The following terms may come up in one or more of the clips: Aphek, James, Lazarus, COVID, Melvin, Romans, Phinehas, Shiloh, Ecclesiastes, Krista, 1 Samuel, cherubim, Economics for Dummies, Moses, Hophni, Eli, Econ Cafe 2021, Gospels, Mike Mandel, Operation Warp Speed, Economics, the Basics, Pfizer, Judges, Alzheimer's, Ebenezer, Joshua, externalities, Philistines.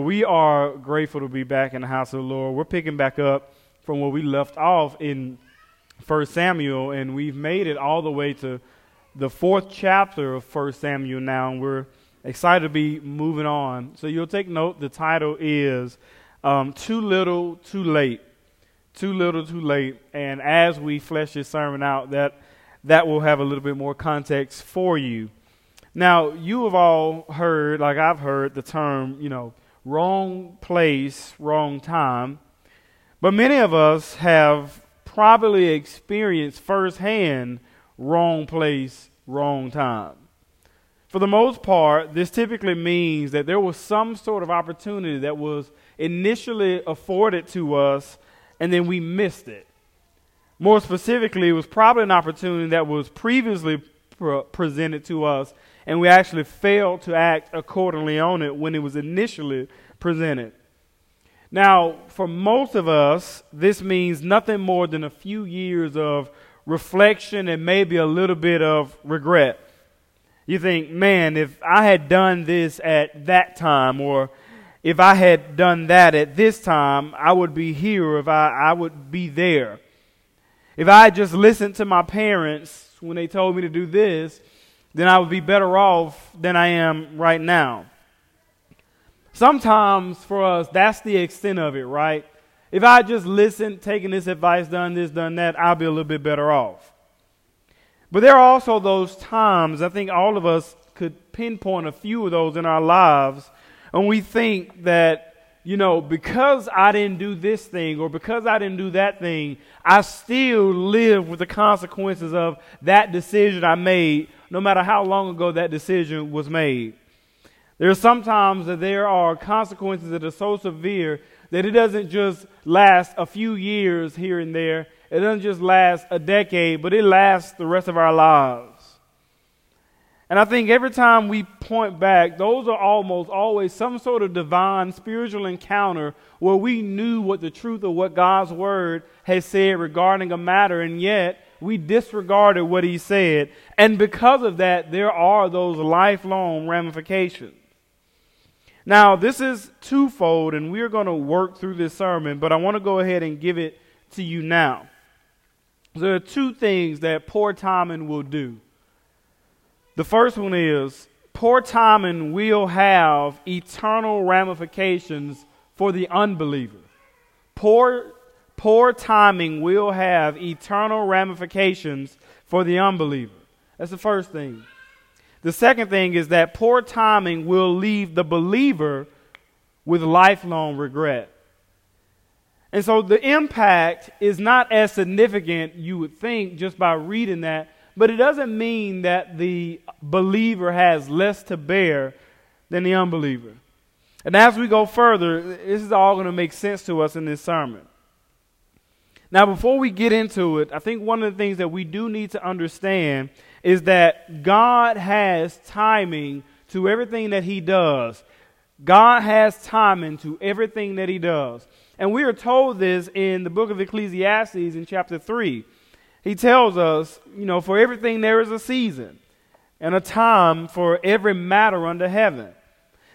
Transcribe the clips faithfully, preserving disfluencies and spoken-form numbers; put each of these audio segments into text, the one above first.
We are grateful to be back in the house of the Lord. We're picking back up from where we left off in First Samuel, and we've made it all the way to the fourth chapter of First Samuel now, and we're excited to be moving on. So you'll take note, the title is um, Too Little, Too Late. Too Little, Too Late. And as we flesh this sermon out, that, that will have a little bit more context for you. Now, you have all heard, like I've heard, the term, you know, wrong place, wrong time. But many of us have probably experienced firsthand wrong place, wrong time. For the most part, this typically means that there was some sort of opportunity that was initially afforded to us, and then we missed it. More specifically, it was probably an opportunity that was previously pre- presented to us, and we actually failed to act accordingly on it when it was initially presented. Now, for most of us, this means nothing more than a few years of reflection and maybe a little bit of regret. You think, man, if I had done this at that time, or if I had done that at this time, I would be here, or if I, I would be there. If I had just listened to my parents when they told me to do this, then I would be better off than I am right now. Sometimes for us, that's the extent of it, right? If I just listened, taken this advice, done this, done that, I'll be a little bit better off. But there are also those times, I think all of us could pinpoint a few of those in our lives, and we think that, you know, because I didn't do this thing or because I didn't do that thing, I still live with the consequences of that decision I made, no matter how long ago that decision was made. There are sometimes that there are consequences that are so severe that it doesn't just last a few years here and there. It doesn't just last a decade, but it lasts the rest of our lives. And I think every time we point back, those are almost always some sort of divine spiritual encounter where we knew what the truth of what God's word has said regarding a matter, and yet we disregarded what he said. And because of that, there are those lifelong ramifications. Now, this is twofold, and we're going to work through this sermon, but I want to go ahead and give it to you now. There are two things that poor timing will do. The first one is poor timing will have eternal ramifications for the unbeliever. Poor Poor timing will have eternal ramifications for the unbeliever. That's the first thing. The second thing is that poor timing will leave the believer with lifelong regret. And so the impact is not as significant, you would think, just by reading that, but it doesn't mean that the believer has less to bear than the unbeliever. And as we go further, this is all going to make sense to us in this sermon. Now, before we get into it, I think one of the things that we do need to understand is that God has timing to everything that he does. God has timing to everything that he does. And we are told this in the book of Ecclesiastes in chapter three. He tells us, you know, for everything there is a season and a time for every matter under heaven.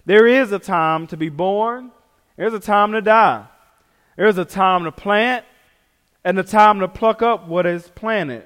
There is a time to be born. There's a time to die. There's a time to plant. And a time to pluck up what is planted.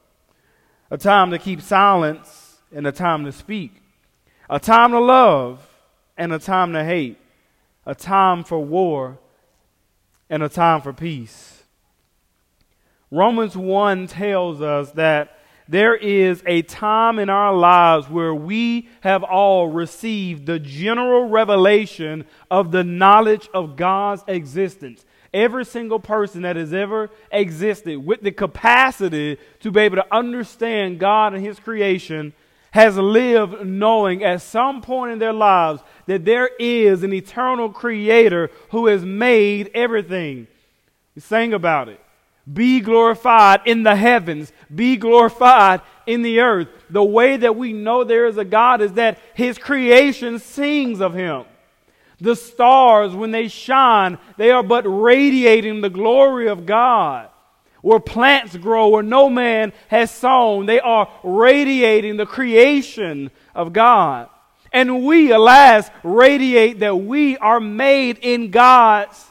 A time to keep silence, and a time to speak. A time to love, and a time to hate. A time for war, and a time for peace. Romans one tells us that there is a time in our lives where we have all received the general revelation of the knowledge of God's existence. Every single person that has ever existed with the capacity to be able to understand God and his creation has lived knowing at some point in their lives that there is an eternal creator who has made everything. We sang about it. Be glorified in the heavens. Be glorified in the earth. The way that we know there is a God is that his creation sings of him. The stars, when they shine, they are but radiating the glory of God. Where plants grow, where no man has sown, they are radiating the creation of God. And we, alas, radiate that we are made in God's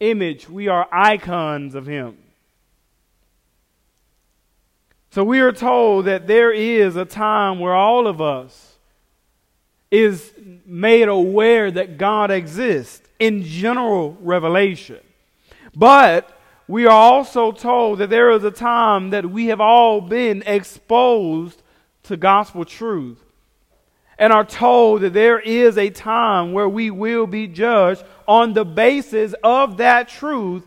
image. We are icons of him. So we are told that there is a time where all of us is made aware that God exists in general revelation. But we are also told that there is a time that we have all been exposed to gospel truth and are told that there is a time where we will be judged on the basis of that truth,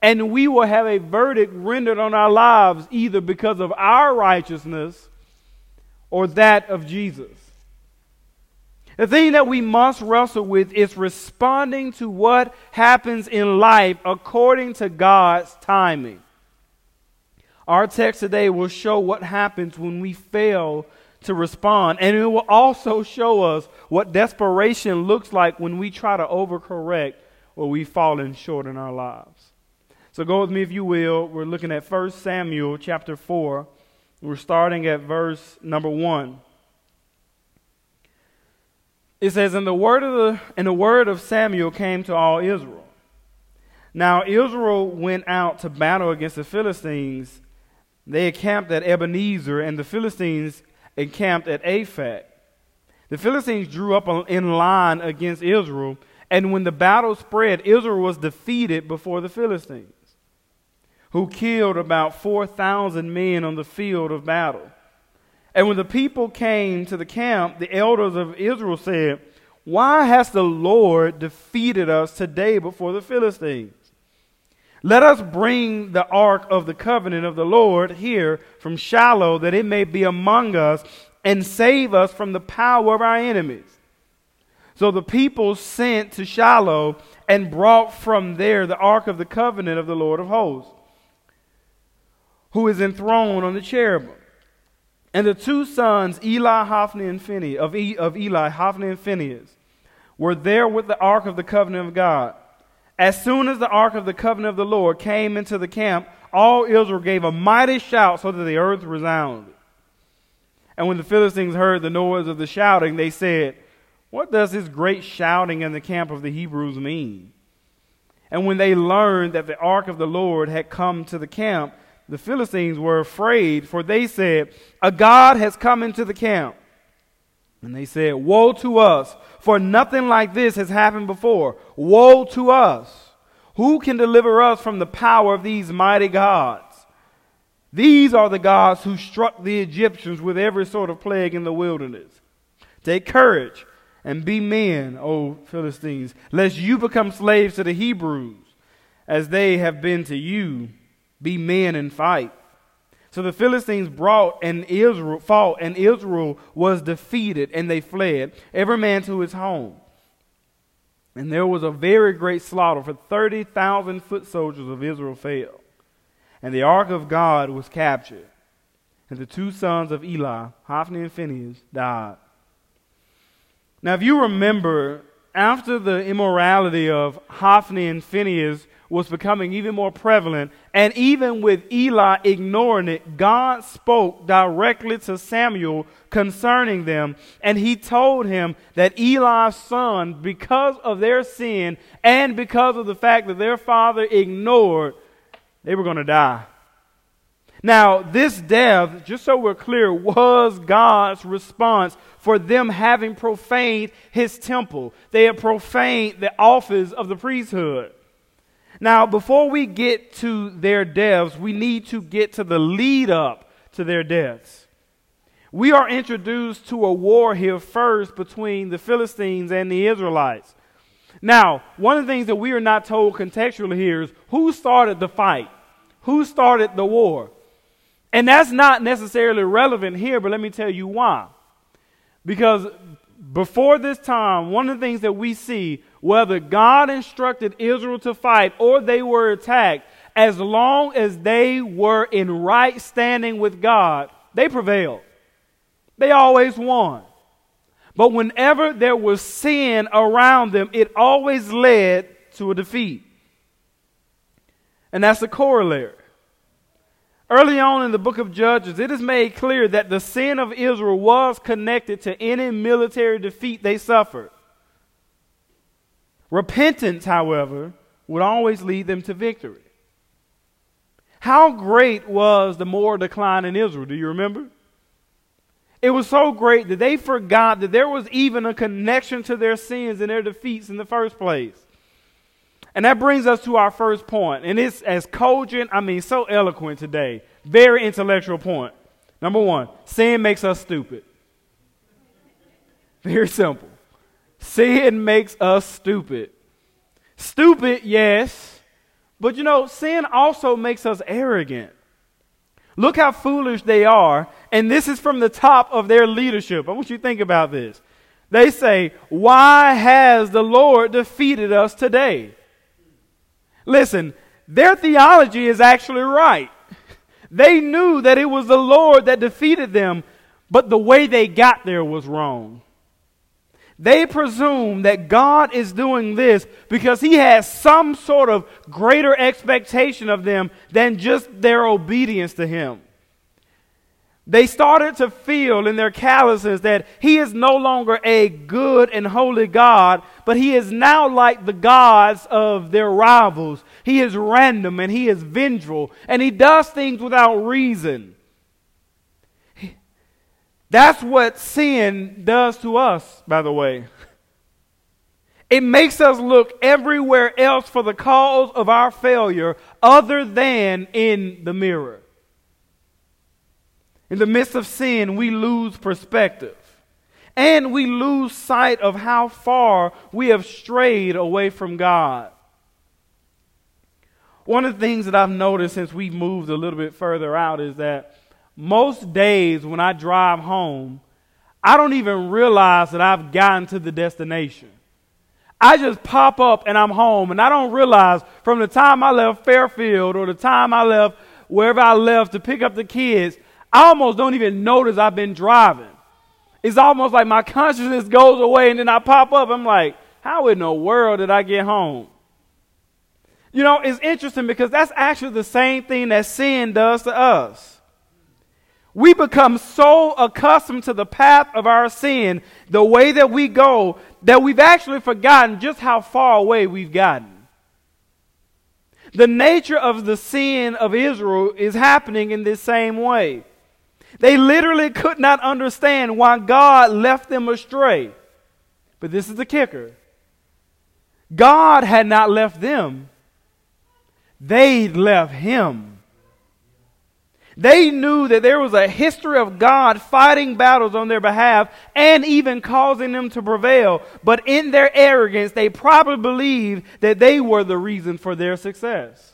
and we will have a verdict rendered on our lives either because of our righteousness or that of Jesus. The thing that we must wrestle with is responding to what happens in life according to God's timing. Our text today will show what happens when we fail to respond, and it will also show us what desperation looks like when we try to overcorrect or we've fallen short in our lives. So go with me if you will. We're looking at First Samuel chapter four. We're starting at verse number one. It says, and the word of the and the word of Samuel came to all Israel. Now Israel went out to battle against the Philistines. They encamped at Ebenezer, and the Philistines encamped at Aphek. The Philistines drew up in line against Israel, and when the battle spread, Israel was defeated before the Philistines, who killed about four thousand men on the field of battle. And when the people came to the camp, the elders of Israel said, why has the Lord defeated us today before the Philistines? Let us bring the ark of the covenant of the Lord here from Shiloh, that it may be among us and save us from the power of our enemies. So the people sent to Shiloh and brought from there the ark of the covenant of the Lord of hosts, who is enthroned on the cherubim. And the two sons, Eli, Hophni, and Phinehas, of, e, of Eli, Hophni, and Phinehas, were there with the ark of the covenant of God. As soon as the ark of the covenant of the Lord came into the camp, all Israel gave a mighty shout so that the earth resounded. And when the Philistines heard the noise of the shouting, they said, what does this great shouting in the camp of the Hebrews mean? And when they learned that the ark of the Lord had come to the camp, the Philistines were afraid, for they said, a god has come into the camp. And they said, woe to us, for nothing like this has happened before. Woe to us. Who can deliver us from the power of these mighty gods? These are the gods who struck the Egyptians with every sort of plague in the wilderness. Take courage and be men, O Philistines, lest you become slaves to the Hebrews, as they have been to you. Be men and fight. So the Philistines brought and Israel fought, and Israel was defeated, and they fled, every man to his home. And there was a very great slaughter, for thirty thousand foot soldiers of Israel fell. And the ark of God was captured. And the two sons of Eli, Hophni and Phinehas, died. Now if you remember, after the immorality of Hophni and Phinehas was becoming even more prevalent, and even with Eli ignoring it, God spoke directly to Samuel concerning them, and he told him that Eli's son, because of their sin and because of the fact that their father ignored, they were going to die. Now, this death, just so we're clear, was God's response for them having profaned his temple. They had profaned the office of the priesthood. Now, before we get to their deaths, we need to get to the lead up to their deaths. We are introduced to a war here first between the Philistines and the Israelites. Now, one of the things that we are not told contextually here is who started the fight? Who started the war? And that's not necessarily relevant here, but let me tell you why. Because before this time, one of the things that we see, whether God instructed Israel to fight or they were attacked, as long as they were in right standing with God, they prevailed. They always won. But whenever there was sin around them, it always led to a defeat. And that's a corollary. Early on in the book of Judges, it is made clear that the sin of Israel was connected to any military defeat they suffered. Repentance, however, would always lead them to victory. How great was the moral decline in Israel? Do you remember? It was so great that they forgot that there was even a connection to their sins and their defeats in the first place. And that brings us to our first point. And it's as cogent, I mean, so eloquent today. Very intellectual point. Number one, sin makes us stupid. Very simple. Sin makes us stupid. Stupid, yes. But, you know, sin also makes us arrogant. Look how foolish they are. And this is from the top of their leadership. I want you to think about this. They say, "Why has the Lord defeated us today?" Listen, their theology is actually right. They knew that it was the Lord that defeated them, but the way they got there was wrong. They presume that God is doing this because he has some sort of greater expectation of them than just their obedience to him. They started to feel in their callousness that he is no longer a good and holy God, but he is now like the gods of their rivals. He is random and he is vengeful and he does things without reason. That's what sin does to us, by the way. It makes us look everywhere else for the cause of our failure other than in the mirror. In the midst of sin, we lose perspective and we lose sight of how far we have strayed away from God. One of the things that I've noticed since we've moved a little bit further out is that most days when I drive home, I don't even realize that I've gotten to the destination. I just pop up and I'm home, and I don't realize from the time I left Fairfield or the time I left wherever I left to pick up the kids, I almost don't even notice I've been driving. It's almost like my consciousness goes away and then I pop up. I'm like, how in the world did I get home? You know, it's interesting because that's actually the same thing that sin does to us. We become so accustomed to the path of our sin, the way that we go, that we've actually forgotten just how far away we've gotten. The nature of the sin of Israel is happening in this same way. They literally could not understand why God left them astray. But this is the kicker. God had not left them. They left him. They knew that there was a history of God fighting battles on their behalf and even causing them to prevail. But in their arrogance, they probably believed that they were the reason for their success.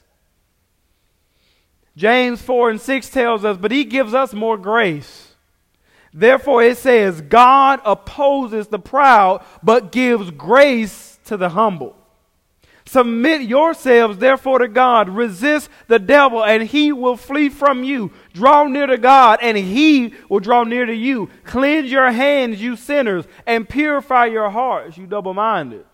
James four and six tells us, but he gives us more grace. Therefore it says, God opposes the proud, but gives grace to the humble. Submit yourselves therefore to God. Resist the devil and he will flee from you. Draw near to God and he will draw near to you. Cleanse your hands, you sinners, and purify your hearts, you double-minded.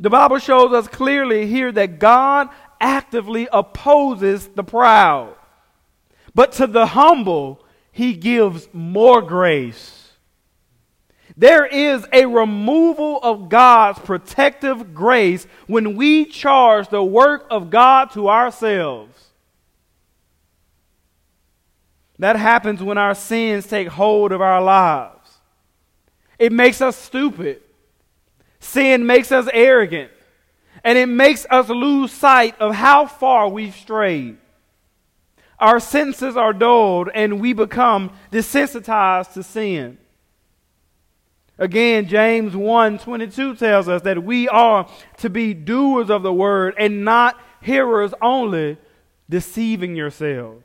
The Bible shows us clearly here that God actively opposes the proud, but to the humble he gives more grace. There is a removal of God's protective grace when we charge the work of God to ourselves. That happens when our sins take hold of our lives. It makes us stupid. Sin makes us arrogant. And it makes us lose sight of how far we've strayed. Our senses are dulled and we become desensitized to sin. Again, James one twenty-two tells us that we are to be doers of the word and not hearers only, deceiving yourselves.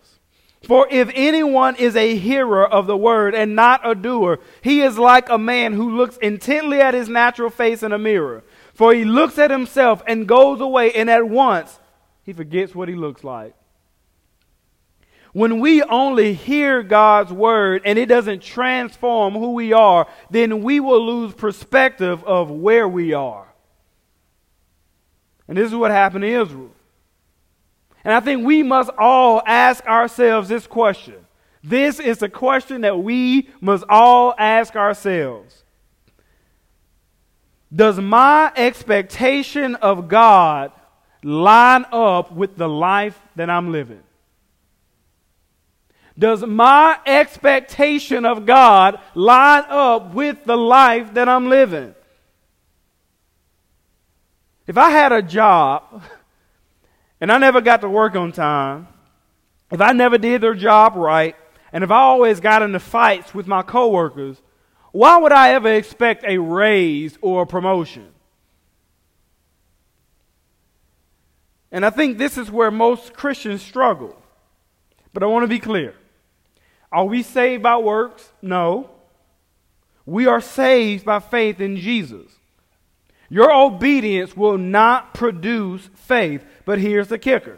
For if anyone is a hearer of the word and not a doer, he is like a man who looks intently at his natural face in a mirror. For he looks at himself and goes away, and at once he forgets what he looks like. When we only hear God's word and it doesn't transform who we are, then we will lose perspective of where we are. And this is what happened to Israel. And I think we must all ask ourselves this question. This is the question that we must all ask ourselves. Does my expectation of God line up with the life that I'm living? Does my expectation of God line up with the life that I'm living? If I had a job and I never got to work on time, if I never did their job right, and if I always got into fights with my coworkers, why would I ever expect a raise or a promotion? And I think this is where most Christians struggle. But I want to be clear. Are we saved by works? No. We are saved by faith in Jesus. Your obedience will not produce faith. But here's the kicker.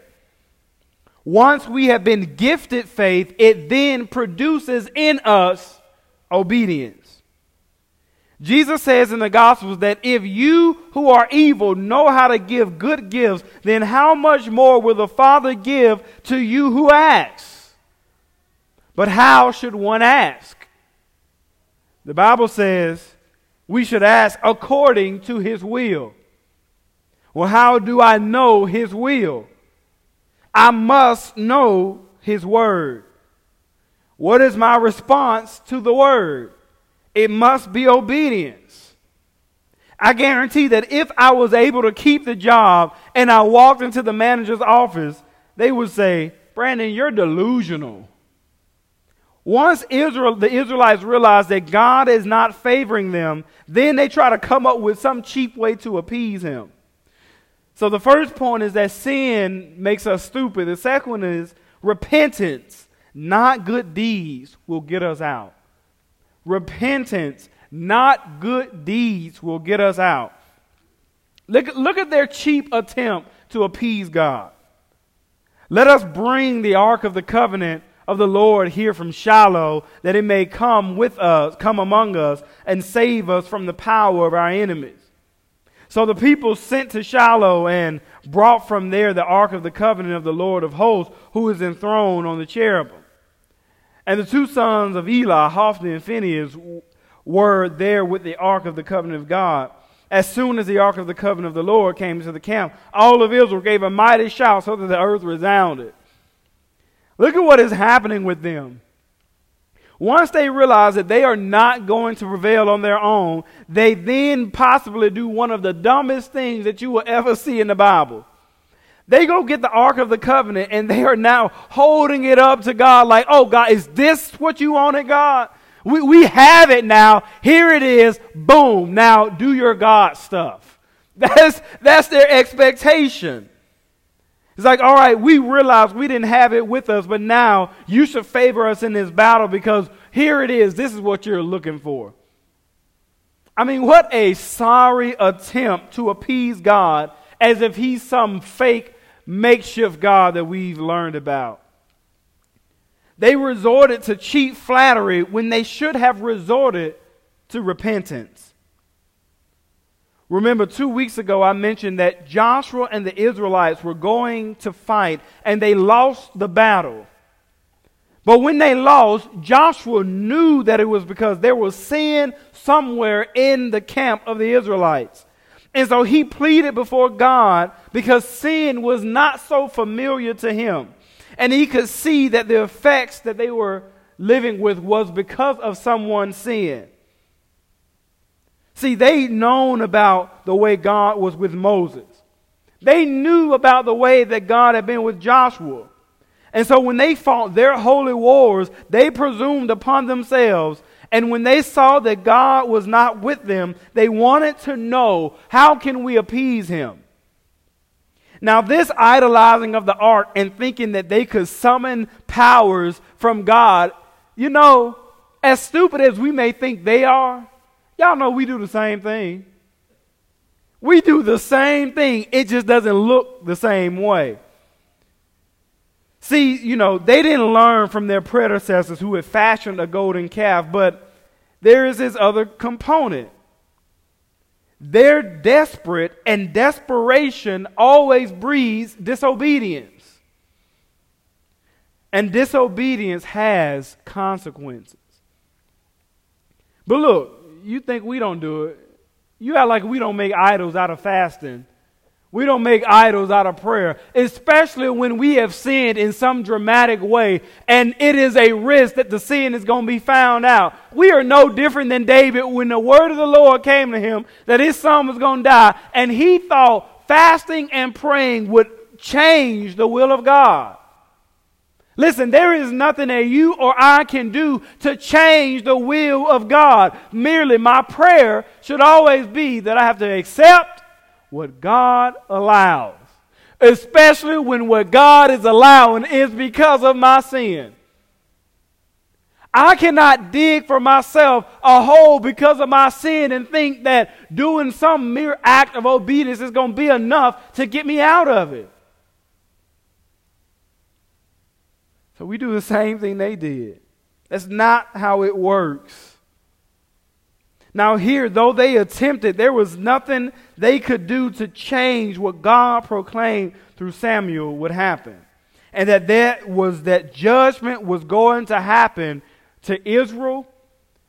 Once we have been gifted faith, it then produces in us obedience. Jesus says in the Gospels that if you who are evil know how to give good gifts, then how much more will the Father give to you who asks? But how should one ask? The Bible says, we should ask according to His will. Well, how do I know His will? I must know His word. What is my response to the word? It must be obedience. I guarantee that if I was able to keep the job and I walked into the manager's office, they would say, "Brandon, you're delusional." Once Israel, the Israelites realize that God is not favoring them, then they try to come up with some cheap way to appease Him. So the first point is that sin makes us stupid. The second one is repentance, not good deeds, will get us out. Repentance, not good deeds, will get us out. Look, look at their cheap attempt to appease God. Let us bring the Ark of the Covenant of the Lord here from Shiloh, that it may come with us, come among us, and save us from the power of our enemies. So the people sent to Shiloh and brought from there the Ark of the Covenant of the Lord of hosts, who is enthroned on the cherubim. And the two sons of Eli, Hophni and Phinehas, were there with the Ark of the Covenant of God. As soon as the Ark of the Covenant of the Lord came into the camp, all of Israel gave a mighty shout so that the earth resounded. Look at what is happening with them. Once they realize that they are not going to prevail on their own, they then possibly do one of the dumbest things that you will ever see in the Bible. They go get the Ark of the Covenant, and they are now holding it up to God like, "Oh, God, is this what you wanted, God? We, we have it now. Here it is. Boom. Now do your God stuff." That's, that's their expectation. It's like, all right, we realize we didn't have it with us, but now you should favor us in this battle because here it is. This is what you're looking for. I mean, what a sorry attempt to appease God as if He's some fake makeshift God that we've learned about. They resorted to cheap flattery when they should have resorted to repentance. Remember, two weeks ago I mentioned that Joshua and the Israelites were going to fight and they lost the battle. But when they lost, Joshua knew that it was because there was sin somewhere in the camp of the Israelites. And so he pleaded before God because sin was not so familiar to him. And he could see that the effects that they were living with was because of someone's sin. See, they known about the way God was with Moses. They knew about the way that God had been with Joshua. And so when they fought their holy wars, they presumed upon themselves. And when they saw that God was not with them, they wanted to know, how can we appease Him? Now, this idolizing of the ark and thinking that they could summon powers from God, you know, as stupid as we may think they are, y'all know we do the same thing. We do the same thing. It just doesn't look the same way. See, you know, they didn't learn from their predecessors who had fashioned a golden calf, but there is this other component. They're desperate, and desperation always breeds disobedience. And disobedience has consequences. But look, you think we don't do it. You act like we don't make idols out of fasting. We don't make idols out of prayer, especially when we have sinned in some dramatic way, and it is a risk that the sin is going to be found out. We are no different than David when the word of the Lord came to him that his son was going to die, and he thought fasting and praying would change the will of God. Listen, there is nothing that you or I can do to change the will of God. Merely my prayer should always be that I have to accept what God allows, especially when what God is allowing is because of my sin. I cannot dig for myself a hole because of my sin and think that doing some mere act of obedience is going to be enough to get me out of it. So we do the same thing they did. That's not how it works. Now here, though they attempted, there was nothing they could do to change what God proclaimed through Samuel would happen. And that that was that judgment was going to happen to Israel,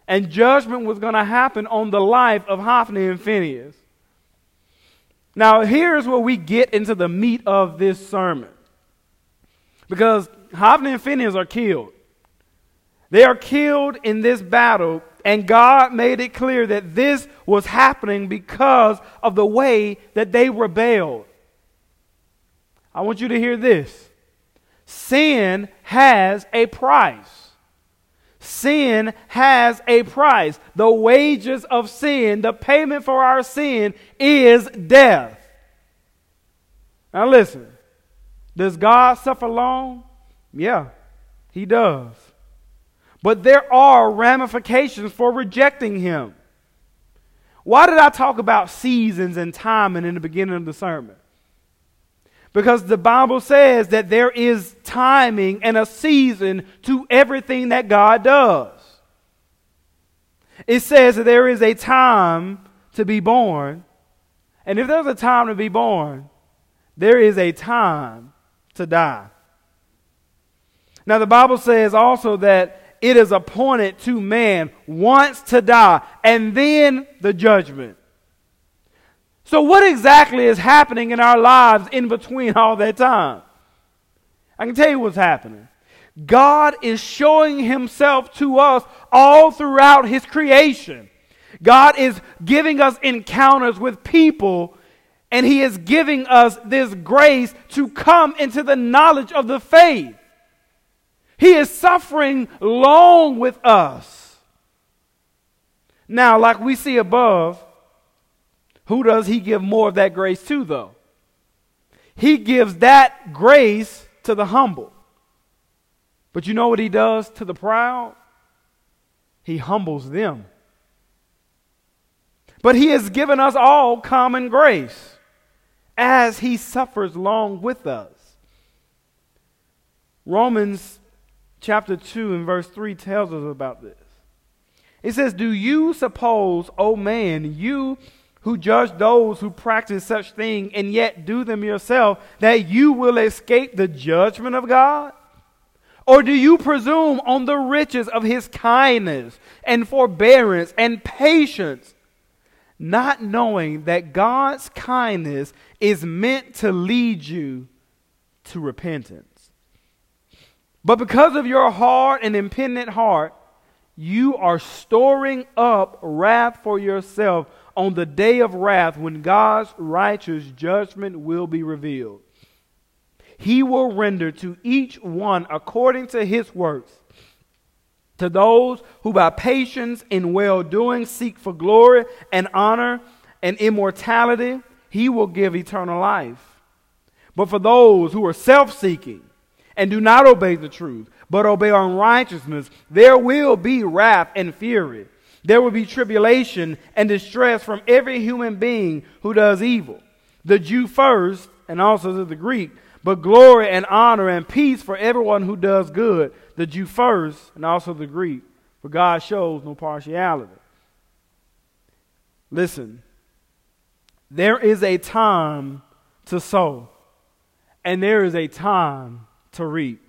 and judgment was going to happen on the life of Hophni and Phinehas. Now here's where we get into the meat of this sermon. Because Hophni and Phinehas are killed. They are killed in this battle, and God made it clear that this was happening because of the way that they rebelled. I want you to hear this. Sin has a price. Sin has a price. The wages of sin, the payment for our sin, is death. Now listen, does God suffer long? Yeah, he does. But there are ramifications for rejecting him. Why did I talk about seasons and timing in the beginning of the sermon? Because the Bible says that there is timing and a season to everything that God does. It says that there is a time to be born. And if there's a time to be born, there is a time to die. Now, the Bible says also that it is appointed to man once to die, and then the judgment. So what exactly is happening in our lives in between all that time? I can tell you what's happening. God is showing himself to us all throughout his creation. God is giving us encounters with people, and he is giving us this grace to come into the knowledge of the faith. He is suffering long with us. Now, like we see above, who does he give more of that grace to, though? He gives that grace to the humble. But you know what he does to the proud? He humbles them. But he has given us all common grace as he suffers long with us. Romans chapter two and verse three tells us about this. It says, "Do you suppose, O man, you who judge those who practice such things and yet do them yourself, that you will escape the judgment of God? Or do you presume on the riches of his kindness and forbearance and patience, not knowing that God's kindness is meant to lead you to repentance? But because of your hard and impenitent heart, you are storing up wrath for yourself on the day of wrath when God's righteous judgment will be revealed. He will render to each one according to his works. To those who by patience in well-doing seek for glory and honor and immortality, he will give eternal life. But for those who are self-seeking and do not obey the truth, but obey unrighteousness, there will be wrath and fury. There will be tribulation and distress from every human being who does evil, the Jew first and also to the Greek, but glory and honor and peace for everyone who does good, the Jew first and also the Greek, for God shows no partiality. Listen, there is a time to sow, and there is a time to reap.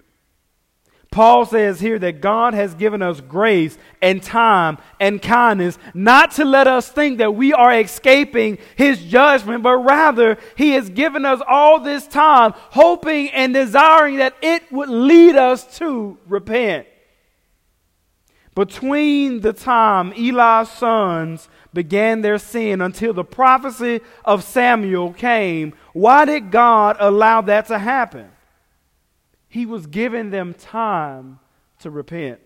Paul says here that God has given us grace and time and kindness, not to let us think that we are escaping his judgment, but rather he has given us all this time, hoping and desiring that it would lead us to repent. Between the time Eli's sons began their sin until the prophecy of Samuel came, why did God allow that to happen? He was giving them time to repent.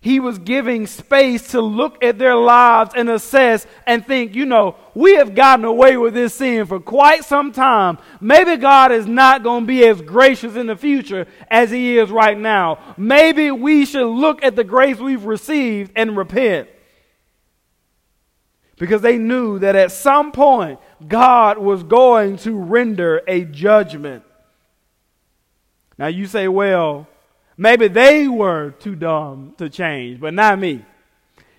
He was giving space to look at their lives and assess and think, you know, we have gotten away with this sin for quite some time. Maybe God is not going to be as gracious in the future as he is right now. Maybe we should look at the grace we've received and repent. Because they knew that at some point, God was going to render a judgment. Now you say, well, maybe they were too dumb to change, but not me.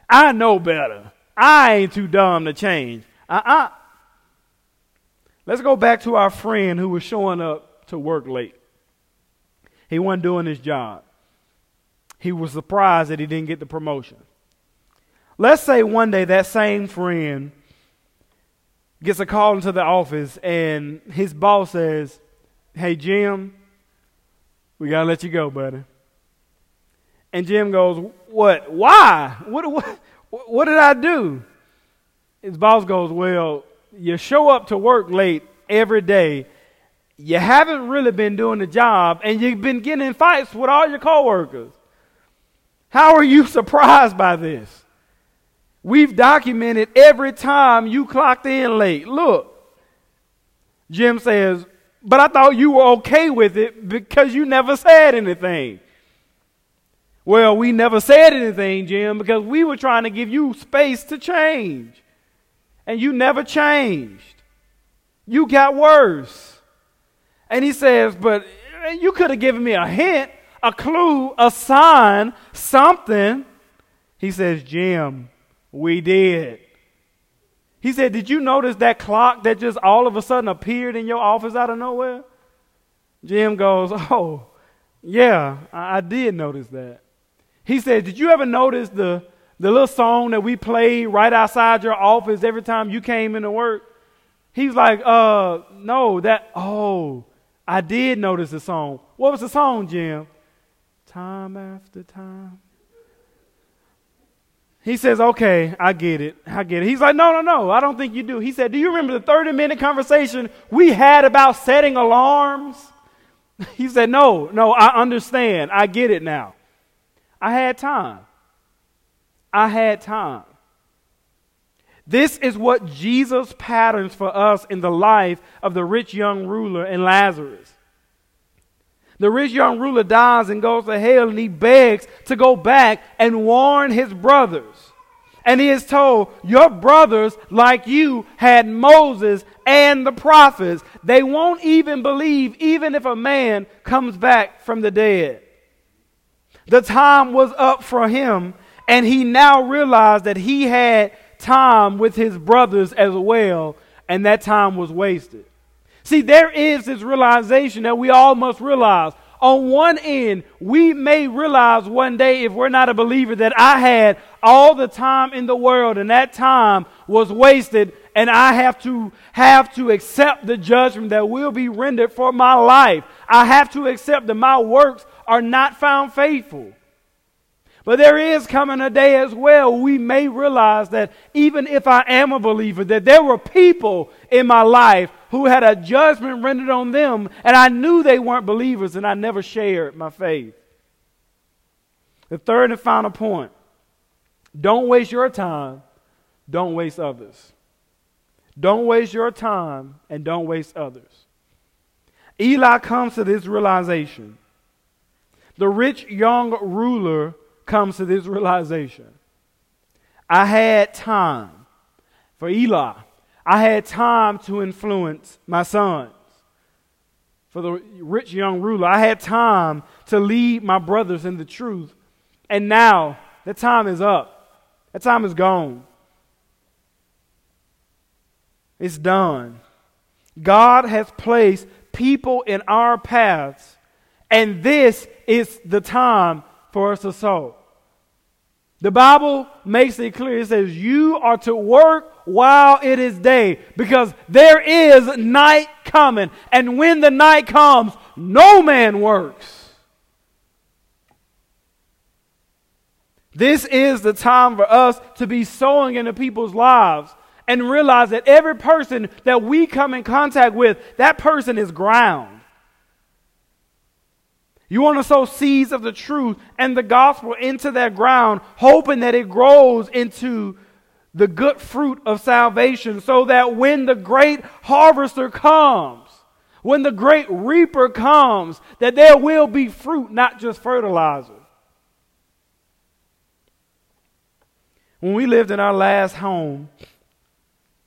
I know better. I ain't too dumb to change. Uh-uh. Let's go back to our friend who was showing up to work late. He wasn't doing his job. He was surprised that he didn't get the promotion. Let's say one day that same friend gets a call into the office and his boss says, hey, Jim, we got to let you go, buddy. And Jim goes, what? Why? What, what, what did I do? His boss goes, well, you show up to work late every day. You haven't really been doing the job, and you've been getting in fights with all your coworkers. How are you surprised by this? We've documented every time you clocked in late. Look, Jim says, but I thought you were okay with it because you never said anything. Well, we never said anything, Jim, because we were trying to give you space to change. And you never changed. You got worse. And he says, but you could have given me a hint, a clue, a sign, something. He says, Jim, we did. He said, did you notice that clock that just all of a sudden appeared in your office out of nowhere? Jim goes, oh, yeah, I, I did notice that. He said, did you ever notice the, the little song that we played right outside your office every time you came into work? He's like, uh, no, that, oh, I did notice the song. What was the song, Jim? Time after time. He says, okay, I get it. I get it. He's like, no, no, no, I don't think you do. He said, do you remember the thirty-minute conversation we had about setting alarms? He said, no, no, I understand. I get it now. I had time. I had time. This is what Jesus patterns for us in the life of the rich young ruler and Lazarus. The rich young ruler dies and goes to hell, and he begs to go back and warn his brothers. And he is told, your brothers, like you, had Moses and the prophets. They won't even believe, even if a man comes back from the dead. The time was up for him, and he now realized that he had time with his brothers as well, and that time was wasted. See, there is this realization that we all must realize. On one end, we may realize one day, if we're not a believer, that I had all the time in the world and that time was wasted, and I have to have to accept the judgment that will be rendered for my life. I have to accept that my works are not found faithful. But there is coming a day as well we may realize that even if I am a believer, that there were people in my life who had a judgment rendered on them, and I knew they weren't believers, and I never shared my faith. The third and final point, don't waste your time, don't waste others. Don't waste your time, and don't waste others. Eli comes to this realization. The rich young ruler comes to this realization. I had time for Eli. I had time to influence my sons. For the rich young ruler, I had time to lead my brothers in the truth. And now that time is up. That time is gone. It's done. God has placed people in our paths, and this is the time for us to sow. The Bible makes it clear. It says you are to work while it is day, because there is night coming. And when the night comes, no man works. This is the time for us to be sowing into people's lives and realize that every person that we come in contact with, that person is ground. You want to sow seeds of the truth and the gospel into that ground, hoping that it grows into the good fruit of salvation, so that when the great harvester comes, when the great reaper comes, that there will be fruit, not just fertilizer. When we lived in our last home,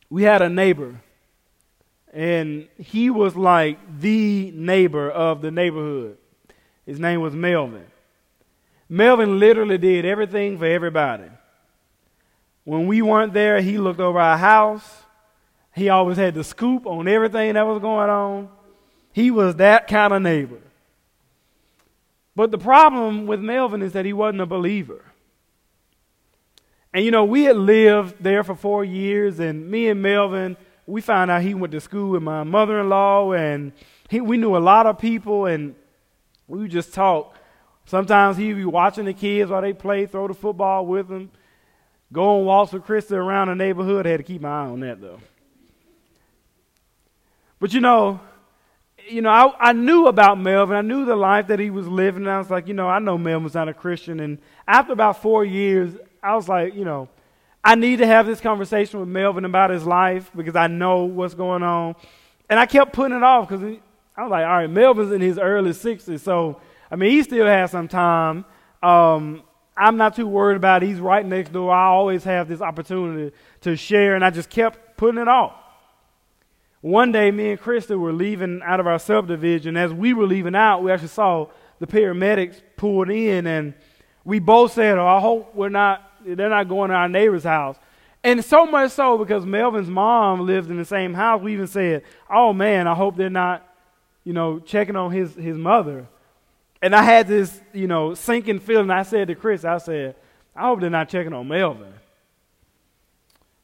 we had a neighbor, and he was like the neighbor of the neighborhood. His name was Melvin. Melvin literally did everything for everybody. When we weren't there, he looked over our house. He always had the scoop on everything that was going on. He was that kind of neighbor. But the problem with Melvin is that he wasn't a believer. And, you know, we had lived there for four years, and me and Melvin, we found out he went to school with my mother-in-law, and he, we knew a lot of people, and we would just talk. Sometimes he'd be watching the kids while they play, throw the football with them, go on walks with Krista around the neighborhood. I had to keep my eye on that, though. But, you know, you know, I, I knew about Melvin. I knew the life that he was living. And I was like, you know, I know Melvin's not a Christian. And after about four years, I was like, you know, I need to have this conversation with Melvin about his life, because I know what's going on. And I kept putting it off, because I was like, all right, Melvin's in his early sixties, so, I mean, he still has some time. Um, I'm not too worried about it. He's right next door. I always have this opportunity to share, and I just kept putting it off. One day, me and Krista were leaving out of our subdivision. As we were leaving out, we actually saw the paramedics pulled in, and we both said, oh, I hope we're not, they're not going to our neighbor's house. And so much so, because Melvin's mom lived in the same house, we even said, oh, man, I hope they're not, you know, checking on his, his mother. And I had this, you know, sinking feeling. I said to Chris, I said, I hope they're not checking on Melvin.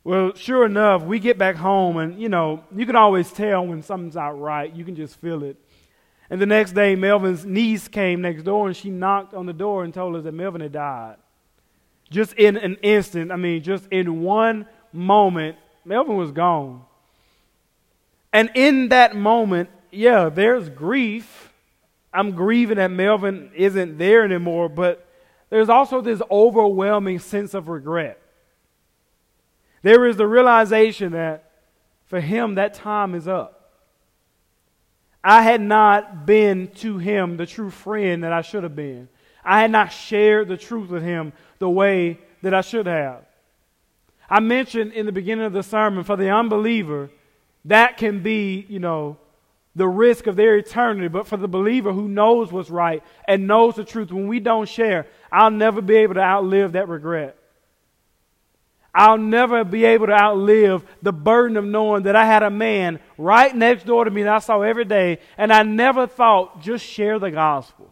Well, sure enough, we get back home, and, you know, you can always tell when something's not right. You can just feel it. And the next day, Melvin's niece came next door, and she knocked on the door and told us that Melvin had died. Just in an instant, I mean, just in one moment, Melvin was gone. And in that moment, yeah, there's grief. I'm grieving that Melvin isn't there anymore, but there's also this overwhelming sense of regret. There is the realization that for him, that time is up. I had not been to him the true friend that I should have been. I had not shared the truth with him the way that I should have. I mentioned in the beginning of the sermon, for the unbeliever, that can be, you know, the risk of their eternity. But for the believer who knows what's right and knows the truth, when we don't share, I'll never be able to outlive that regret. I'll never be able to outlive the burden of knowing that I had a man right next door to me that I saw every day, and I never thought, just share the gospel.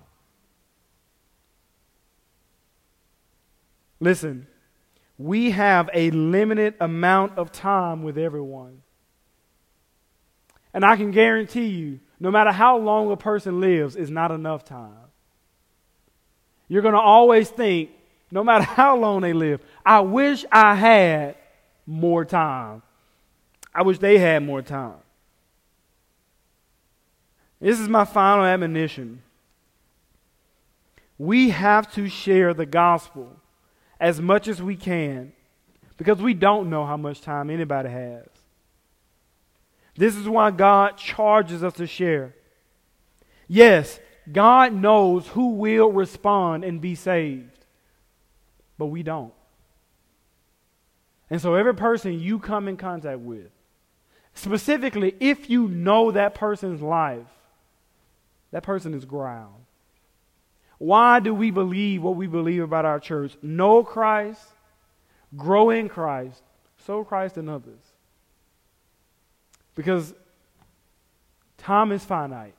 Listen, we have a limited amount of time with everyone. And I can guarantee you, no matter how long a person lives, it's not enough time. You're going to always think, no matter how long they live, I wish I had more time. I wish they had more time. This is my final admonition. We have to share the gospel as much as we can, because we don't know how much time anybody has. This is why God charges us to share. Yes, God knows who will respond and be saved, but we don't. And so every person you come in contact with, specifically if you know that person's life, that person is ground. Why do we believe what we believe about our church? Know Christ, grow in Christ, sow Christ in others. Because time is finite.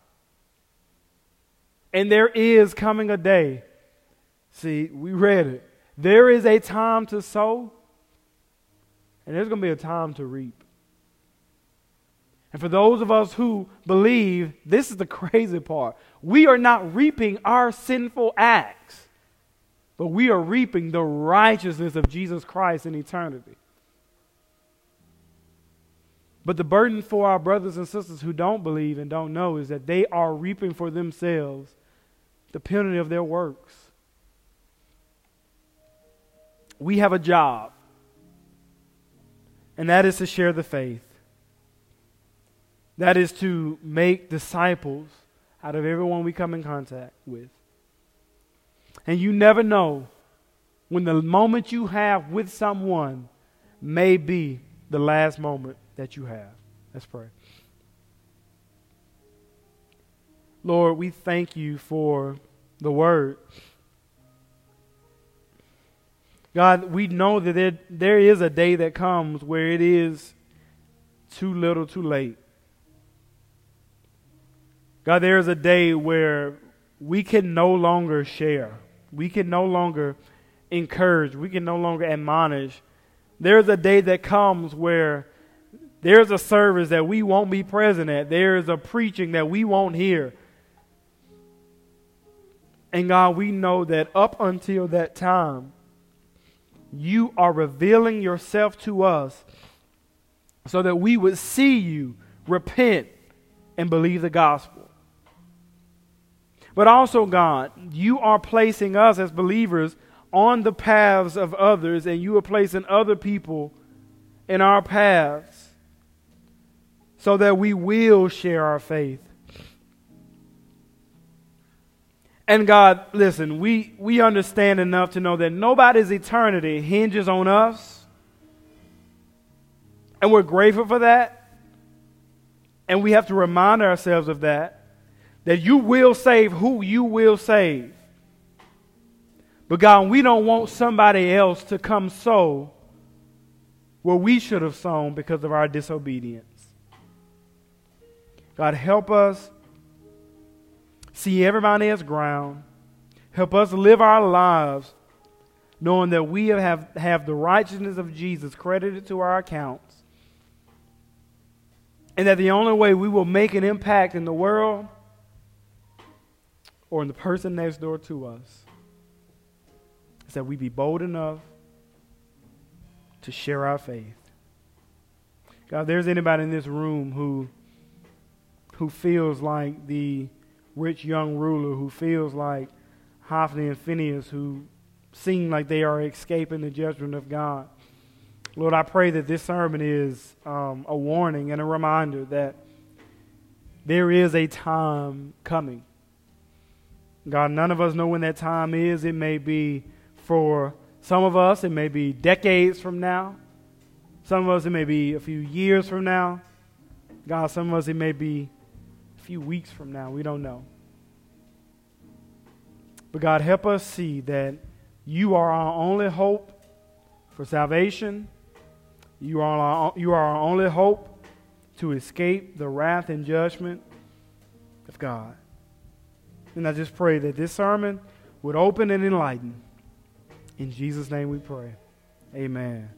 And there is coming a day. See, we read it. There is a time to sow, and there's going to be a time to reap. And for those of us who believe, this is the crazy part. We are not reaping our sinful acts, but we are reaping the righteousness of Jesus Christ in eternity. But the burden for our brothers and sisters who don't believe and don't know is that they are reaping for themselves the penalty of their works. We have a job, and that is to share the faith. That is to make disciples out of everyone we come in contact with. And you never know when the moment you have with someone may be the last moment that you have. Let's pray. Lord, we thank you for the word. God, we know that there, there is a day that comes where it is too little, too late. God, there is a day where we can no longer share. We can no longer encourage. We can no longer admonish. There is a day that comes where there is a service that we won't be present at. There is a preaching that we won't hear. And God, we know that up until that time, you are revealing yourself to us so that we would see you, repent, and believe the gospel. But also, God, you are placing us as believers on the paths of others, and you are placing other people in our paths so that we will share our faith. And God, listen, we, we understand enough to know that nobody's eternity hinges on us, and we're grateful for that, and we have to remind ourselves of that, that you will save who you will save. But God, we don't want somebody else to come sow where we should have sown because of our disobedience. God, help us see everybody as ground. Help us live our lives knowing that we have, have the righteousness of Jesus credited to our accounts, and that the only way we will make an impact in the world or in the person next door to us is that we be bold enough to share our faith. God, if there's anybody in this room who who feels like the rich young ruler, who feels like Hophni and Phinehas, who seem like they are escaping the judgment of God, Lord, I pray that this sermon is um, a warning and a reminder that there is a time coming. God, none of us know when that time is. It may be for some of us, it may be decades from now. Some of us, it may be a few years from now. God, some of us, it may be a few weeks from now. We don't know. But God, help us see that you are our only hope for salvation. You are our, you are our only hope to escape the wrath and judgment of God. And I just pray that this sermon would open and enlighten. In Jesus' name we pray. Amen.